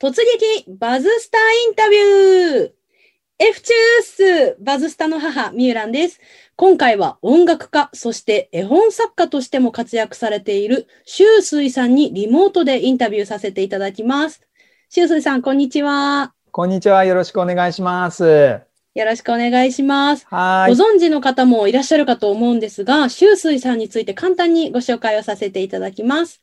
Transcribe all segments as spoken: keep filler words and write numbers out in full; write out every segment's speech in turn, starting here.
突撃バズスタインタビュー F チュースバズスタの母みゆらんです。今回は音楽家そして絵本作家としても活躍されているしゅうすいさんにリモートでインタビューさせていただきます。しゅうすいさん、こんにちは。こんにちは、よろしくお願いします。よろしくお願いします。はい、ご存知の方もいらっしゃるかと思うんですが、しゅうすいさんについて簡単にご紹介をさせていただきます。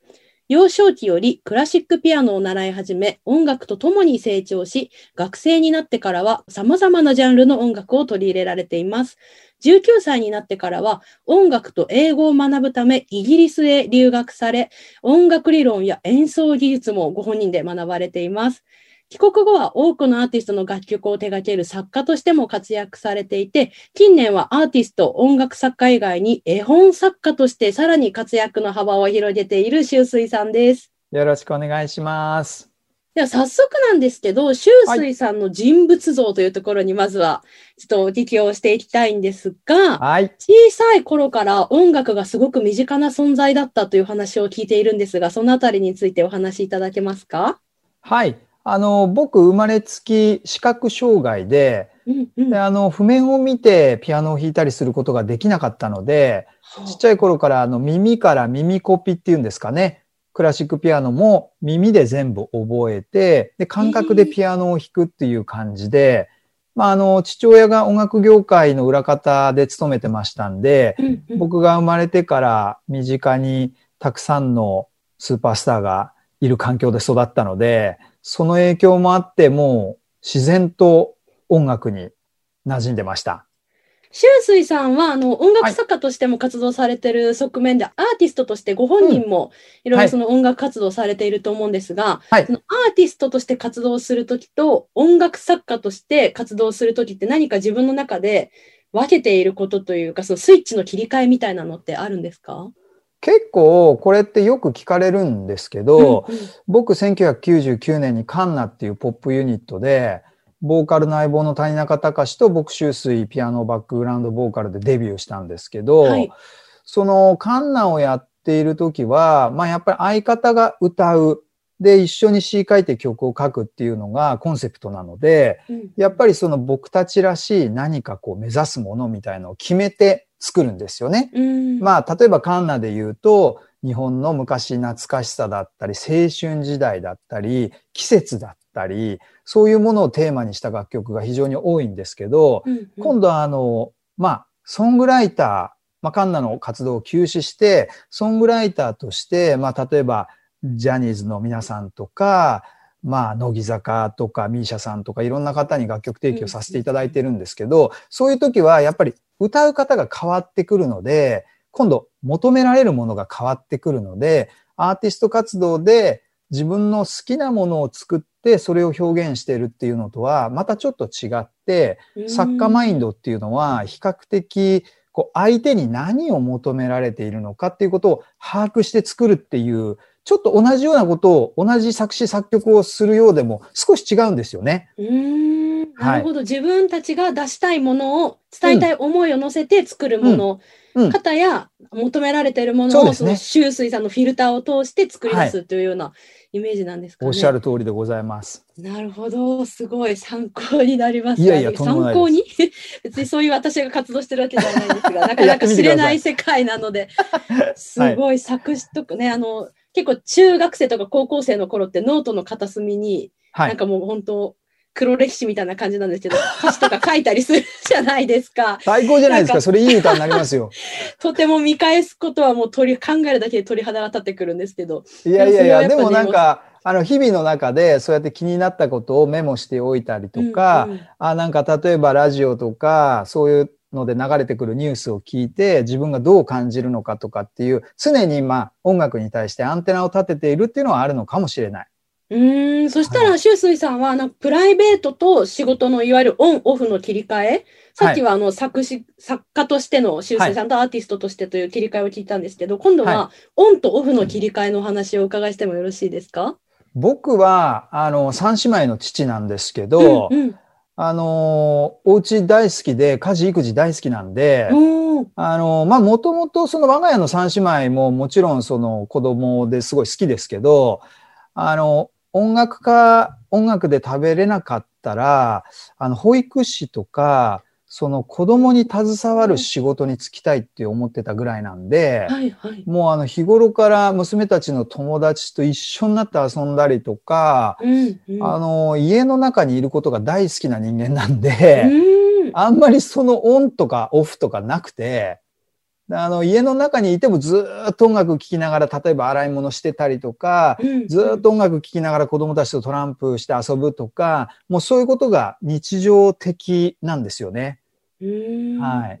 幼少期よりクラシックピアノを習い始め、音楽とともに成長し、学生になってからは様々なジャンルの音楽を取り入れられています。じゅうきゅうさいになってからは音楽と英語を学ぶためイギリスへ留学され、音楽理論や演奏技術もご本人で学ばれています。帰国後は多くのアーティストの楽曲を手掛ける作家としても活躍されていて、近年はアーティスト、音楽作家以外に絵本作家としてさらに活躍の幅を広げているしゅうすいさんです。よろしくお願いします。では早速なんですけど、しゅうすいさんの人物像というところにまずはちょっとお聞きをしていきたいんですが、はい、小さい頃から音楽がすごく身近な存在だったという話を聞いているんですが、そのあたりについてお話しいただけますか？はい。あの僕生まれつき視覚障害 で,、うんうん、であの譜面を見てピアノを弾いたりすることができなかったので、ちっちゃい頃からあの耳から耳コピっていうんですかね、クラシックピアノも耳で全部覚えて、で感覚でピアノを弾くっていう感じで、えーまあ、あの父親が音楽業界の裏方で勤めてましたんで、うんうん、僕が生まれてから身近にたくさんのスーパースターがいる環境で育ったので、その影響もあって、もう自然と音楽に馴染んでました。しゅうすいさんはあの音楽作家としても活動されている側面で、はい、アーティストとしてご本人もいろいろその音楽活動されていると思うんですが、はい、そのアーティストとして活動するときと音楽作家として活動するときって何か自分の中で分けていることというか、そのスイッチの切り替えみたいなのってあるんですか？結構これってよく聞かれるんですけど、僕せんきゅうひゃくきゅうじゅうきゅうねんにカンナっていうポップユニットで、ボーカルの相棒の谷中隆と僕しゅうすいピアノバックグラウンドボーカルでデビューしたんですけど、はい、そのカンナをやっている時は、まあやっぱり相方が歌う。で、一緒に詩書いて曲を書くっていうのがコンセプトなので、うん、やっぱりその僕たちらしい何かこう目指すものみたいのを決めて作るんですよね。うん、まあ、例えばカンナで言うと、日本の昔懐かしさだったり、青春時代だったり、季節だったり、そういうものをテーマにした楽曲が非常に多いんですけど、うんうん、今度はあの、まあ、ソングライター、まあ、カンナの活動を休止して、ソングライターとして、まあ、例えば、ジャニーズの皆さんとか、まあ、乃木坂とか、ミーシャさんとか、いろんな方に楽曲提供させていただいてるんですけど、そういう時はやっぱり歌う方が変わってくるので、今度求められるものが変わってくるので、アーティスト活動で自分の好きなものを作って、それを表現しているっていうのとは、またちょっと違って、作家マインドっていうのは比較的、こう相手に何を求められているのかっていうことを把握して作るっていう、ちょっと同じようなことを同じ作詞作曲をするようでも少し違うんですよね。うーん、なるほど、はい、自分たちが出したいものを伝えたい思いを乗せて作るもの、うん、方や求められているものを、うん、そのしゅうすいさんのフィルターを通して作り出すというようなイメージなんですかね。はい、おっしゃる通りでございます。なるほど、すごい参考になります。いやいや、とんでもないです。参考に別にそういう私が活動してるわけじゃないんですがなかなか知れない世界なのですごい作詞とかね、あの結構中学生とか高校生の頃ってノートの片隅に、はい、なんかもう本当黒歴史みたいな感じなんですけど、歌詞とか書いたりするじゃないですか。最高じゃないですか。それいい歌になりますよ。とても見返すことはもう取り考えるだけで鳥肌が立ってくるんですけど。いやいやいや、でもなんか、あの日々の中でそうやって気になったことをメモしておいたりとか、うんうん、あなんか例えばラジオとかそういうので流れてくるニュースを聞いて自分がどう感じるのかとかっていう常にまあ音楽に対してアンテナを立てているっていうのはあるのかもしれない。うーん、そしたらしゅうすいさんはなんかプライベートと仕事のいわゆるオンオフの切り替え、さっきはあの作詞、はい、作家としてのしゅうすいさんとアーティストとしてという切り替えを聞いたんですけど、今度はオンとオフの切り替えのお話をお伺いしてもよろしいですか？僕はあのさん姉妹の父なんですけど、うんうん、あの、お家大好きで、家事育児大好きなんで、あの、まあ、もともとその我が家の三姉妹ももちろんその子供ですごい好きですけど、あの、音楽家、音楽で食べれなかったら、あの、保育士とか、その子供に携わる仕事に就きたいって思ってたぐらいなんで、はいはい、もうあの日頃から娘たちの友達と一緒になって遊んだりとか、うんうん、あの家の中にいることが大好きな人間なんで、うん、あんまりそのオンとかオフとかなくて、あの家の中にいてもずっと音楽聴きながら、例えば洗い物してたりとか、ずっと音楽聴きながら子供たちとトランプして遊ぶとか、もうそういうことが日常的なんですよね。うーん、はい、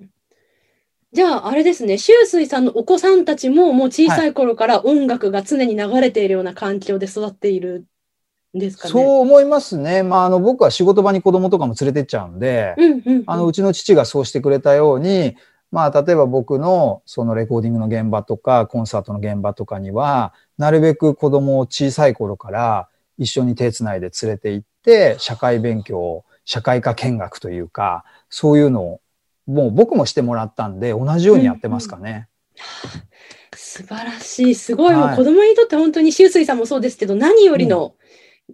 じゃああれですね、しゅうすいさんのお子さんたちももう小さい頃から音楽が常に流れているような環境で育っているんですかね。そう思いますね。まあ、あの僕は仕事場に子供とかも連れてっちゃうんで、うんうんうん、あのうちの父がそうしてくれたように、まあ、例えば僕のそのレコーディングの現場とかコンサートの現場とかにはなるべく子供を小さい頃から一緒に手つないで連れて行って、社会勉強、社会科見学というか、そういうのをもう僕もしてもらったんで、同じようにやってますかね、うんうん、素晴らしい。すごい、はい、もう子供にとって本当にしゅうすいさんもそうですけど、何よりの、うん、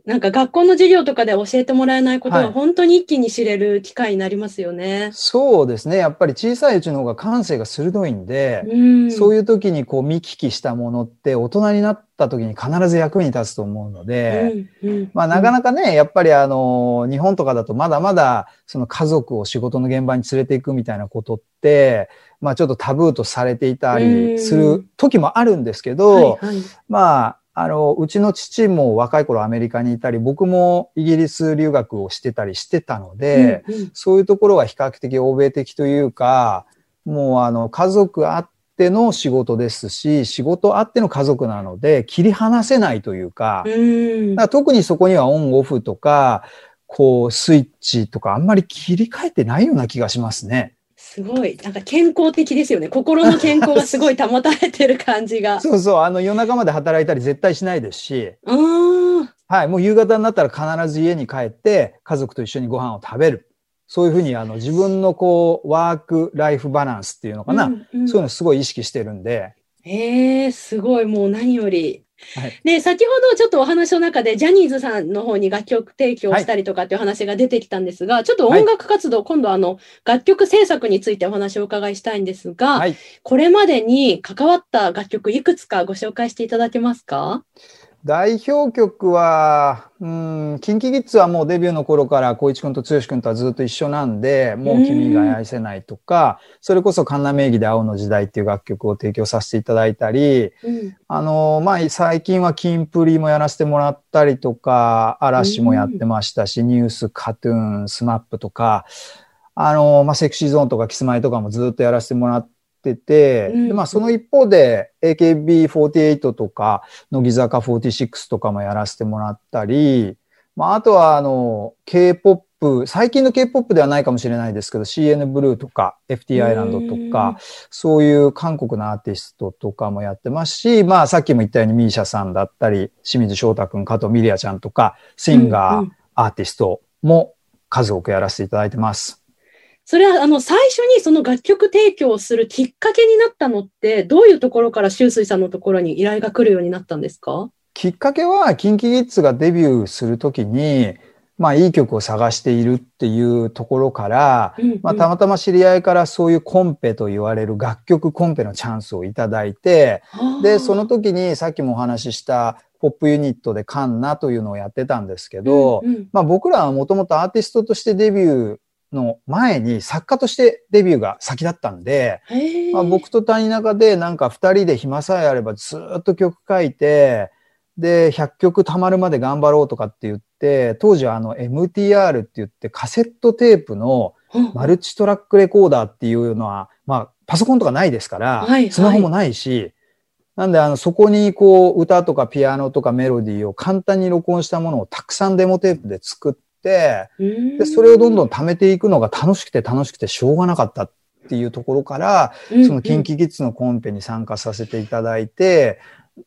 なんか学校の授業とかで教えてもらえないことが本当に一気に知れる機会になりますよね、はい、そうですね。やっぱり小さいうちの方が感性が鋭いんで、うん、そういう時にこう見聞きしたものって大人になってた時に必ず役に立つと思うので、うんうんうん、まあ、なかなかね、やっぱりあの日本とかだとまだまだその家族を仕事の現場に連れていくみたいなことって、まあ、ちょっとタブーとされていたりする時もあるんですけど、はいはい、まあ、あのうちの父も若い頃アメリカにいたり、僕もイギリス留学をしてたりしてたので、うんうん、そういうところは比較的欧米的というか、もうあの家族あっての仕事ですし、仕事あっての家族なので切り離せないというか、うん、だから特にそこにはオンオフとかこうスイッチとかあんまり切り替えてないような気がしますね。すごい、なんか健康的ですよね。心の健康がすごい保たれてる感じがそうそう、あの夜中まで働いたり絶対しないですし、あ、はい、もう夕方になったら必ず家に帰って家族と一緒にご飯を食べる、そういうふうにあの自分のこうワークライフバランスっていうのかな、うんうん、そういうのすごい意識してるんで。えー、すごい、もう何より、はい、で先ほどちょっとお話の中でジャニーズさんの方に楽曲提供したりとかっていう話が出てきたんですが、はい、ちょっと音楽活動、はい、今度あの楽曲制作についてお話をお伺いしたいんですが、はい、これまでに関わった楽曲いくつかご紹介していただけますか？代表曲は、うーん、KinKiKidsはもうデビューの頃から光一くんと剛くんとはずっと一緒なんで、もう君が愛せないとか、それこそカンナ名義で青の時代っていう楽曲を提供させていただいたり、うん、あの、まあ、最近はキンプリもやらせてもらったりとか、嵐もやってましたし、うん、ニュース、カトゥーン、スマップとか、あの、まあ、セクシーゾーンとかキスマイとかもずっとやらせてもらって、ててで、まあ、その一方で エーケービーフォーティーエイト とか乃木坂フォーティーシックスとかもやらせてもらったり、まあ、あとはあの K-ポップ、 最近の K-ポップ ではないかもしれないですけど シーエヌブルー とか エフティー アイランドとか、そういう韓国のアーティストとかもやってますし、まあ、さっきも言ったように ミーシャ さんだったり清水翔太くん、加藤ミリアちゃんとかシンガー、うんうん、アーティストも数多くやらせていただいてます。それはあの最初にその楽曲提供をするきっかけになったのって、どういうところからしゅうすいさんのところに依頼が来るようになったんですか？きっかけは KinKiKids がデビューするときに、まあ、いい曲を探しているっていうところから、うんうん、まあ、たまたま知り合いからそういうコンペと言われる楽曲コンペのチャンスをいただいて、でその時にさっきもお話ししたポップユニットでカンナというのをやってたんですけど、うんうん、まあ、僕らはもともとアーティストとしてデビューの前に作家としてデビューが先だったんで、まあ、僕と谷中でなんかふたりで暇さえあればずっと曲書いて、でひゃっきょくたまるまで頑張ろうとかって言って、当時はあの エムティーアール って言ってカセットテープのマルチトラックレコーダーっていうのは、まあ、パソコンとかないですからスマホもないし、はいはい、なんであのそこにこう歌とかピアノとかメロディーを簡単に録音したものをたくさんデモテープで作って、でそれをどんどん貯めていくのが楽しくて楽しくてしょうがなかったっていうところから、その KinKiKids のコンペに参加させていただいて、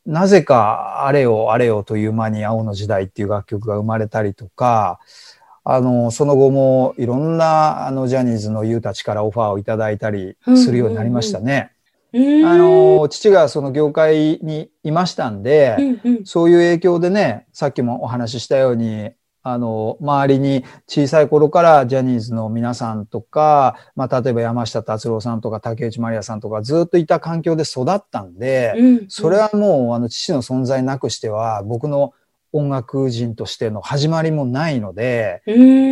なぜかあれよあれよという間に青の時代っていう楽曲が生まれたりとか、あのその後もいろんなあのジャニーズのユーたちからオファーをいただいたりするようになりましたね、うんうんうんあの父がその業界にいましたんで、うんうん、そういう影響でね、さっきもお話ししたように、あの周りに小さい頃からジャニーズの皆さんとか、まあ、例えば山下達郎さんとか竹内まりやさんとかずっといた環境で育ったんで、うんうん、それはもうあの父の存在なくしては僕の音楽人としての始まりもないので、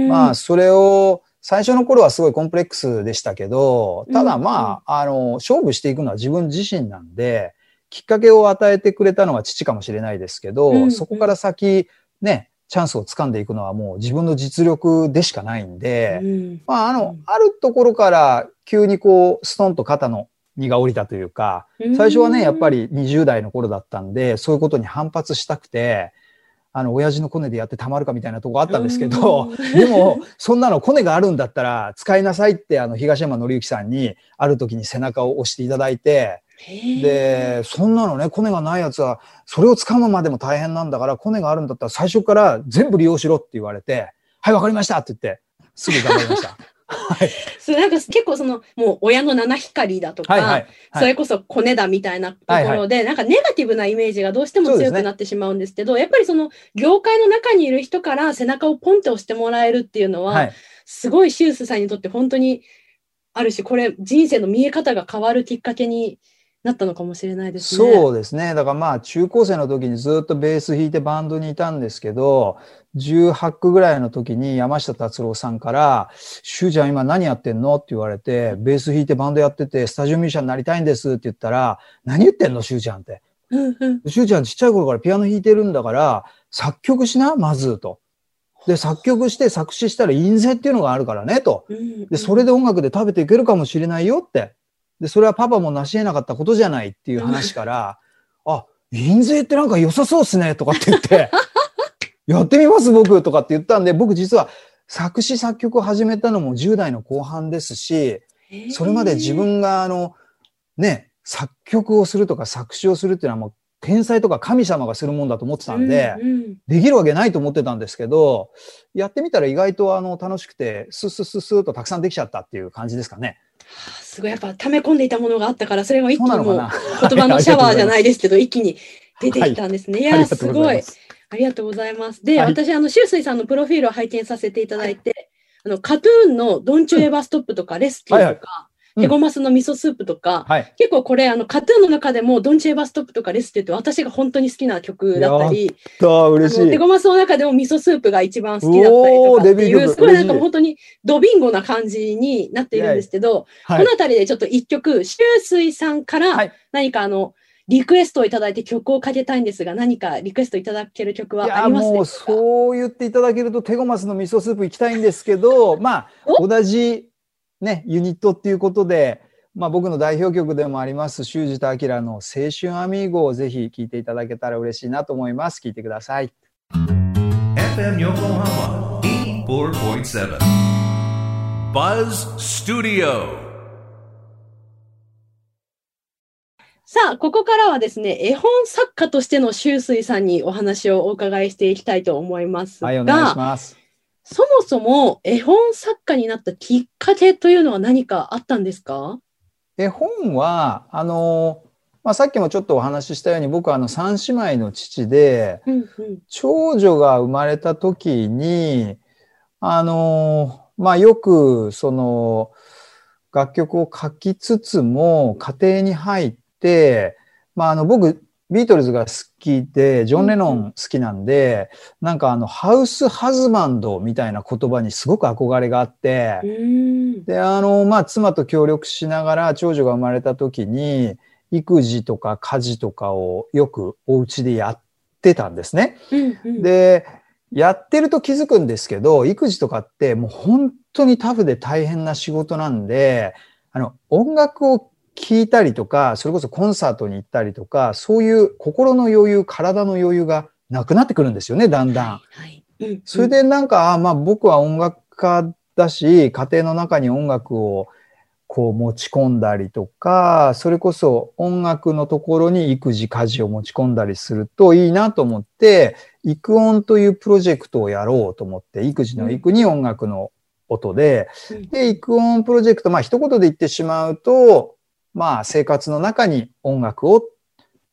まあそれを最初の頃はすごいコンプレックスでしたけど、ただまあ、あの、勝負していくのは自分自身なんで、きっかけを与えてくれたのは父かもしれないですけど、そこから先ね、チャンスを掴んでいくのはもう自分の実力でしかないんで、まああの、あるところから急にこう、ストンと肩の荷が下りたというか、最初はね、やっぱりにじゅう代の頃だったんで、そういうことに反発したくて、あの、親父のコネでやってたまるかみたいなとこあったんですけど、でも、そんなのコネがあるんだったら使いなさいって、あの、東山紀之さんにある時に背中を押していただいて、で、そんなのね、コネがないやつは、それを掴むまでも大変なんだから、コネがあるんだったら最初から全部利用しろって言われて、はい、わかりましたって言って、すぐ頑張りました。はい、なんか結構そのもう親の七光だとか、はいはいはい、それこそコネだみたいなところで、はいはい、なんかネガティブなイメージがどうしても強くなってしまうんですけど、ね、やっぱりその業界の中にいる人から背中をポンって押してもらえるっていうのは、はい、すごいシュースさんにとって本当にあるし、これ人生の見え方が変わるきっかけになったのかもしれないですね。そうですね。だからまあ中高生の時にずっとベース弾いてバンドにいたんですけど、じゅうはちぐらいの時に山下達郎さんから、シューちゃん今何やってんのって言われて、ベース弾いてバンドやっててスタジオミュージシャンになりたいんですって言ったら、何言ってんのシューちゃんって。シューちゃんちっちゃい頃からピアノ弾いてるんだから、作曲しな、まずと。で、作曲して作詞したら印税っていうのがあるからねと。で、それで音楽で食べていけるかもしれないよって。で、それはパパも成し得なかったことじゃないっていう話から、あ、印税ってなんか良さそうっすねとかって言って、やってみます僕とかって言ったんで、僕実は作詞作曲を始めたのもじゅう代の後半ですし、それまで自分があの、ね、作曲をするとか作詞をするっていうのはもう天才とか神様がするもんだと思ってたんで、うんうん、できるわけないと思ってたんですけど、やってみたら意外とあの楽しくて、スッスッスッスッとたくさんできちゃったっていう感じですかね。すごいやっぱ溜め込んでいたものがあったから、それは一気にもう言葉のシャワーじゃないですけど、一気に出てきたんですね。はい、いやーすごい。ありがとうございます。で、はい、私、あの、シュウスイさんのプロフィールを拝見させていただいて、あの、カトゥーンのドンチュエバストップとか、レスキューとか、はいはいヘゴマスの味噌スープとか、はい、結構これあのカトゥーンの中でもドンチエバストップとかレスキューって私が本当に好きな曲だったり、嬉しい。ヘゴマスの中でも味噌スープが一番好きだったりとかっていう、すごいなんか本当にドビンゴな感じになっているんですけど、はい、このあたりでちょっと一曲、シュウスイさんから何かあの、はいリクエストをいただいて曲をかけたいんですが、何かリクエストいただける曲はありますか？いやもうそう言っていただけるとテゴマスの味噌スープ行きたいんですけど、まあ同じねユニットっていうことで、まあ僕の代表曲でもあります修二とアキラの青春アミーゴをぜひ聴いていただけたら嬉しいなと思います。聴いてください。エフエム 横浜 はちじゅうよんてんなな Buzz Studio。さあ、ここからはですね、絵本作家としてのシュウスイさんにお話をお伺いしていきたいと思いますが、はい、お願いします。そもそも絵本作家になったきっかけというのは何かあったんですか？絵本は、あの、まあ、さっきもちょっとお話ししたように、僕はあの三姉妹の父で、うんうん、長女が生まれた時に、あの、まあ、よく、その、楽曲を書きつつも、家庭に入って、で、まあ、あの、僕、ビートルズが好きで、ジョン・レノン好きなんで、うん、なんかあの、ハウスハズバンドみたいな言葉にすごく憧れがあって、で、あの、まあ、妻と協力しながら、長女が生まれた時に、育児とか家事とかをよくお家でやってたんですね。うんうん、で、やってると気づくんですけど、育児とかってもう本当にタフで大変な仕事なんで、あの、音楽を聞いたりとか、それこそコンサートに行ったりとか、そういう心の余裕、体の余裕がなくなってくるんですよね、だんだん。はいはいうんうん、それでなんか、あまあ僕は音楽家だし、家庭の中に音楽をこう持ち込んだりとか、それこそ音楽のところに育児、家事を持ち込んだりするといいなと思って、育音というプロジェクトをやろうと思って、育児の育に音楽の音で、うん、で、育音プロジェクト、まあ一言で言ってしまうと、まあ、生活の中に音楽を、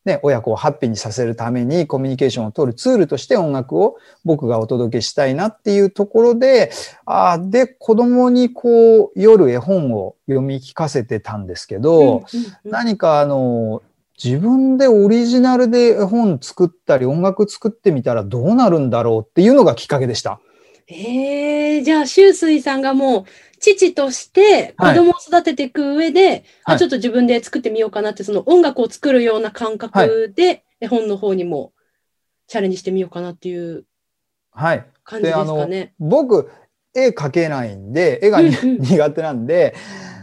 ね、親子をハッピーにさせるためにコミュニケーションを取るツールとして音楽を僕がお届けしたいなっていうところで、あで、子供にこう夜絵本を読み聞かせてたんですけど、何かあの、自分でオリジナルで絵本作ったり音楽作ってみたらどうなるんだろうっていうのがきっかけでした。えー、じゃあ、秋水さんがもう父として子供を育てていく上で、はいはい、あちょっと自分で作ってみようかなって、その音楽を作るような感覚で絵本の方にもチャレンジしてみようかなっていう感じですかね。はい、で、あの、僕、絵描けないんで、絵が、うんうん、苦手なんで、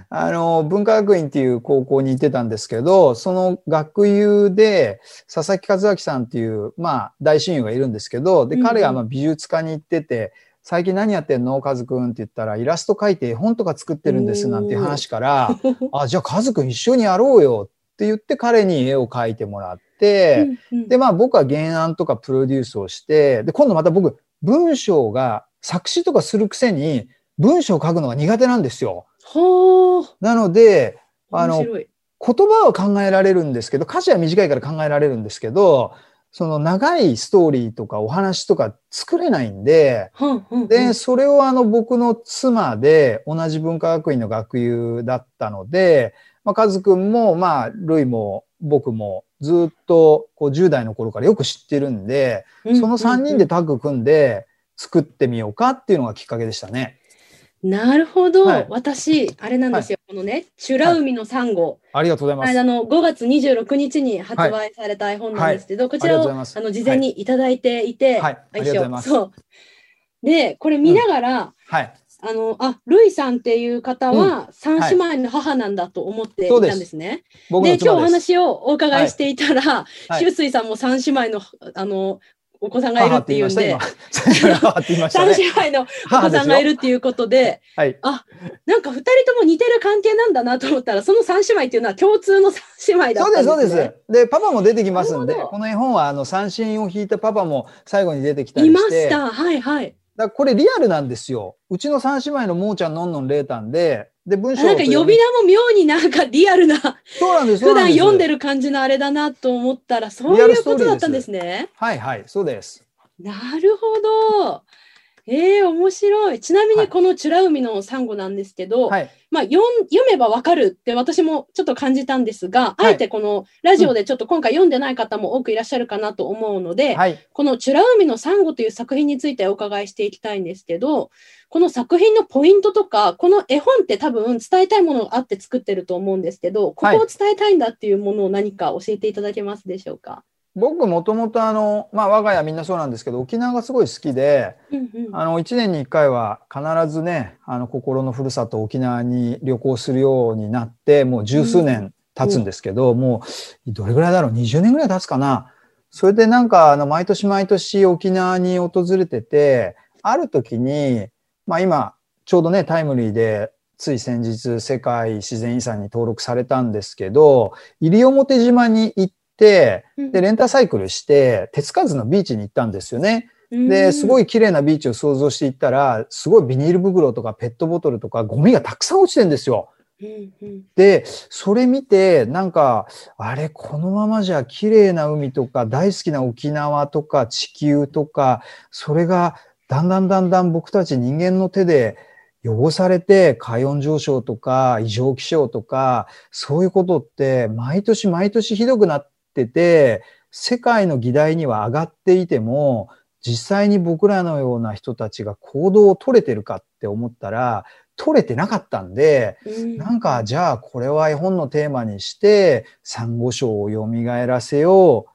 あの、文化学院っていう高校に行ってたんですけど、その学友で、佐々木和明さんっていう、まあ、大親友がいるんですけど、で、彼がまあ美術科に行ってて、最近何やってんのカズくんって言ったら、イラスト描いて絵本とか作ってるんですなんていう話から、あ、じゃあカズくん一緒にやろうよって言って彼に絵を描いてもらって、で、まあ僕は原案とかプロデュースをして、で、今度また僕、文章が、作詞とかするくせに文章を書くのが苦手なんですよ。ほー。なので、あの、言葉は考えられるんですけど、歌詞は短いから考えられるんですけど、その長いストーリーとかお話とか作れないんで、うんうんうん、で、それをあの僕の妻で同じ文化学院の学友だったので、まあ、カズくんも、まあ、ルイも僕もずっとこうじゅう代の頃からよく知ってるんで、そのさんにんでタッグ組んで作ってみようかっていうのがきっかけでしたね。なるほど、はい、私あれなんですよ、はい、このね「美ら海のサンゴ」はい、ありがとうございます。あのごがつにじゅうろくにちに発売された絵本なんですけど、はいはい、こちらをああの事前にいただいていて、はい、ありがとうございます。そうでこれ見ながら、うん、はい、あのあルイさんっていう方は三姉妹の母なんだと思っていたんですね、うん、はい、で, で今日お話をお伺いしていたら、はいはい、秋水さんも三姉妹のあのお子さんがいるっていうんで、三姉妹のお子さんがいるっていうことで、はい、あ、なんか二人とも似てる関係なんだなと思ったら、その三姉妹っていうのは共通の三姉妹だったんですね。そうです、そうです。で、パパも出てきますんで、この絵本はあの三線を弾いたパパも最後に出てきたりして。いました。はいはい。だからこれリアルなんですよ。うちの三姉妹のもーちゃん、のんのん、れいたんで、で文章なんか呼び名も妙になんかリアルな、そうなんです、普段読んでる感じのあれだなと思ったら、そういうことだったんですね。はいはい、そうです。なるほど。えー、面白い。ちなみにこの美ら海のサンゴなんですけど、はい、まあ読めばわかるって私もちょっと感じたんですが、はい、あえてこのラジオでちょっと今回読んでない方も多くいらっしゃるかなと思うので、はい、この美ら海のサンゴという作品についてお伺いしていきたいんですけど、この作品のポイントとか、この絵本って多分伝えたいものがあって作ってると思うんですけど、ここを伝えたいんだっていうものを何か教えていただけますでしょうか。はい、僕もともとあの、まあ我が家みんなそうなんですけど、沖縄がすごい好きで、うんうん、あの一年に一回は必ずね、あの心のふるさと沖縄に旅行するようになって、もう十数年経つんですけど、うん、もうどれぐらいだろう ?にじゅう 年ぐらい経つかな。それでなんかあの毎年毎年沖縄に訪れてて、ある時に、まあ今ちょうどねタイムリーで、つい先日世界自然遺産に登録されたんですけど、西表島に行って、で、レンタサイクルして、手つかずのビーチに行ったんですよね。で、すごい綺麗なビーチを想像していったら、すごいビニール袋とかペットボトルとかゴミがたくさん落ちてんですよ。で、それ見て、なんか、あれ、このままじゃ綺麗な海とか、大好きな沖縄とか地球とか、それがだんだんだんだん僕たち人間の手で、汚されて海温上昇とか異常気象とか、そういうことって毎年毎年ひどくなって、て世界の議題には上がっていても実際に僕らのような人たちが行動を取れてるかって思ったら取れてなかったんで、うん、なんかじゃあこれは絵本のテーマにしてサンゴ礁を蘇らせよ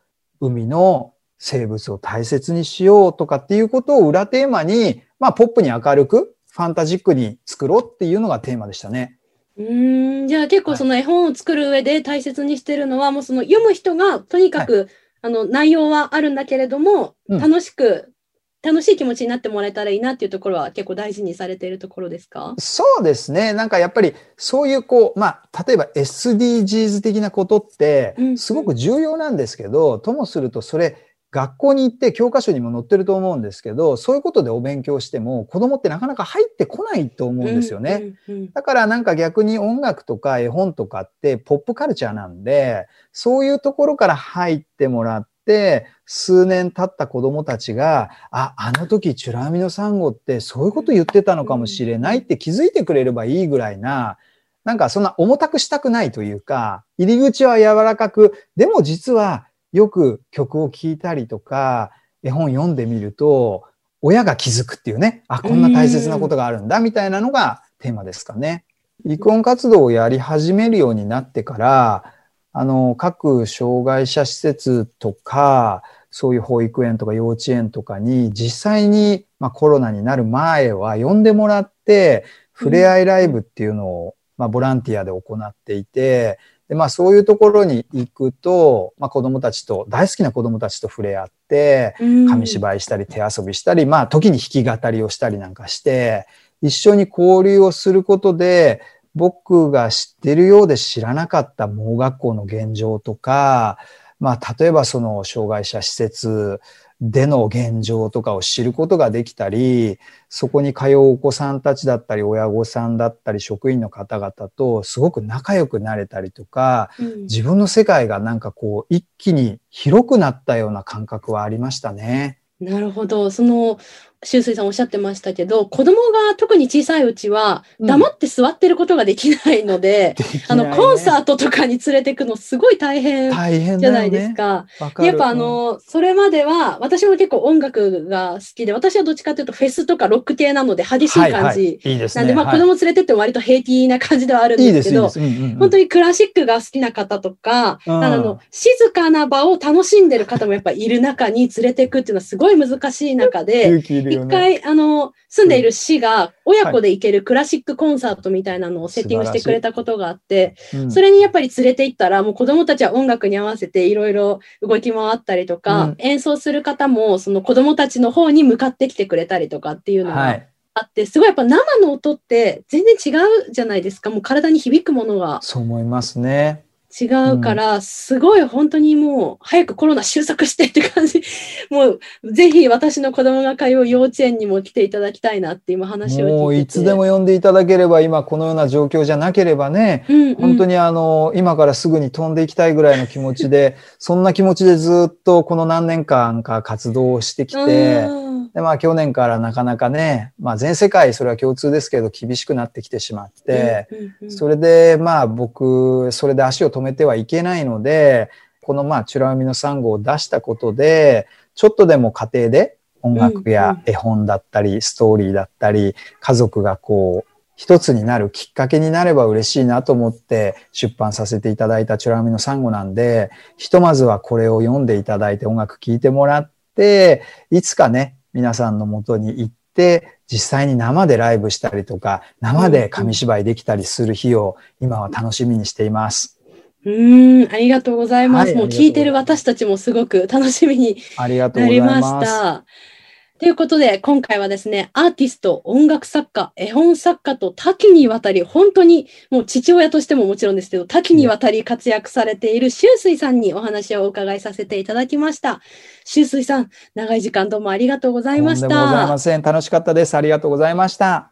う、海の生物を大切にしようとかっていうことを裏テーマに、まあ、ポップに明るくファンタジックに作ろうっていうのがテーマでしたね。うーん、じゃあ結構その絵本を作る上で大切にしてるのは、はい、もうその読む人がとにかく、はい、あの内容はあるんだけれども、うん、楽しく楽しい気持ちになってもらえたらいいなっていうところは結構大事にされているところですか？そうですね。なんかやっぱりそういうこう、まあ例えば エスディージーズ 的なことってすごく重要なんですけど、うんうん、ともするとそれ学校に行って教科書にも載ってると思うんですけど、そういうことでお勉強しても子供ってなかなか入ってこないと思うんですよね。だからなんか逆に音楽とか絵本とかってポップカルチャーなんで、そういうところから入ってもらって、数年経った子供たちが、あ、あの時チュラミノサンゴってそういうこと言ってたのかもしれないって気づいてくれればいいぐらいな、なんかそんな重たくしたくないというか、入り口は柔らかく、でも実はよく曲を聴いたりとか、絵本読んでみると、親が気づくっていうね、あ、こんな大切なことがあるんだ、みたいなのがテーマですかね。遺恨活動をやり始めるようになってから、あの、各障害者施設とか、そういう保育園とか幼稚園とかに、実際に、まあ、コロナになる前は呼んでもらって、ふれあいライブっていうのを、まあ、ボランティアで行っていて、で、まあ、そういうところに行くと、まあ、子どもたちと、大好きな子どもたちと触れ合って、紙芝居したり手遊びしたり、まあ、時に弾き語りをしたりなんかして、一緒に交流をすることで、僕が知ってるようで知らなかった盲学校の現状とか、まあ、例えばその障害者施設での現状とかを知ることができたり、そこに通うお子さんたちだったり、親御さんだったり、職員の方々とすごく仲良くなれたりとか、うん、自分の世界がなんかこう一気に広くなったような感覚はありましたね。なるほど。その秋水さんおっしゃってましたけど、子供が特に小さいうちは黙って座ってることができないので、うんでね、あのコンサートとかに連れてくのすごい大変じゃないですか。大変だよね。わかる。やっぱあの、それまでは私も結構音楽が好きで、私はどっちかというとフェスとかロック系なので激しい感じなんで、まあ子供連れてっても割と平気な感じではあるんですけど、本当にクラシックが好きな方とか、うん、あの静かな場を楽しんでる方もやっぱいる中に連れていくっていうのはすごい難しい中で一回、あの、住んでいる市が親子で行けるクラシックコンサートみたいなのをセッティングしてくれたことがあって、うん、それにやっぱり連れて行ったら、もう子供たちは音楽に合わせていろいろ動き回ったりとか、うん、演奏する方もその子供たちの方に向かってきてくれたりとかっていうのがあって、はい、すごいやっぱ生の音って全然違うじゃないですか。もう体に響くものが。そう思いますね。違うから、すごい本当にもう、早くコロナ収束してって感じ。もう、ぜひ私の子供が通う幼稚園にも来ていただきたいなって今話を聞いてて。もういつでも呼んでいただければ、今このような状況じゃなければね、うんうん、本当にあの、今からすぐに飛んでいきたいぐらいの気持ちで、そんな気持ちでずっとこの何年間か活動をしてきて、でまあ去年からなかなかね、まあ全世界それは共通ですけど厳しくなってきてしまって、それでまあ僕、それで足を止めてはいけないので、このまあチュラ海のサンゴを出したことで、ちょっとでも家庭で音楽や絵本だったり、ストーリーだったり、家族がこう、一つになるきっかけになれば嬉しいなと思って出版させていただいたチュラ海のサンゴなんで、ひとまずはこれを読んでいただいて音楽聴いてもらって、いつかね、皆さんの元に行って、実際に生でライブしたりとか、生で紙芝居できたりする日を今は楽しみにしています。うーん、ありがとうございます。はい、もう聞いてる私たちもすごく楽しみになりました。ありがとうございます。ということで、今回はですね、アーティスト、音楽作家、絵本作家と多岐にわたり、本当にもう父親としてももちろんですけど、多岐にわたり活躍されている秋水さんにお話をお伺いさせていただきました。秋水さん、長い時間どうもありがとうございました。とんでもございません。楽しかったです。ありがとうございました。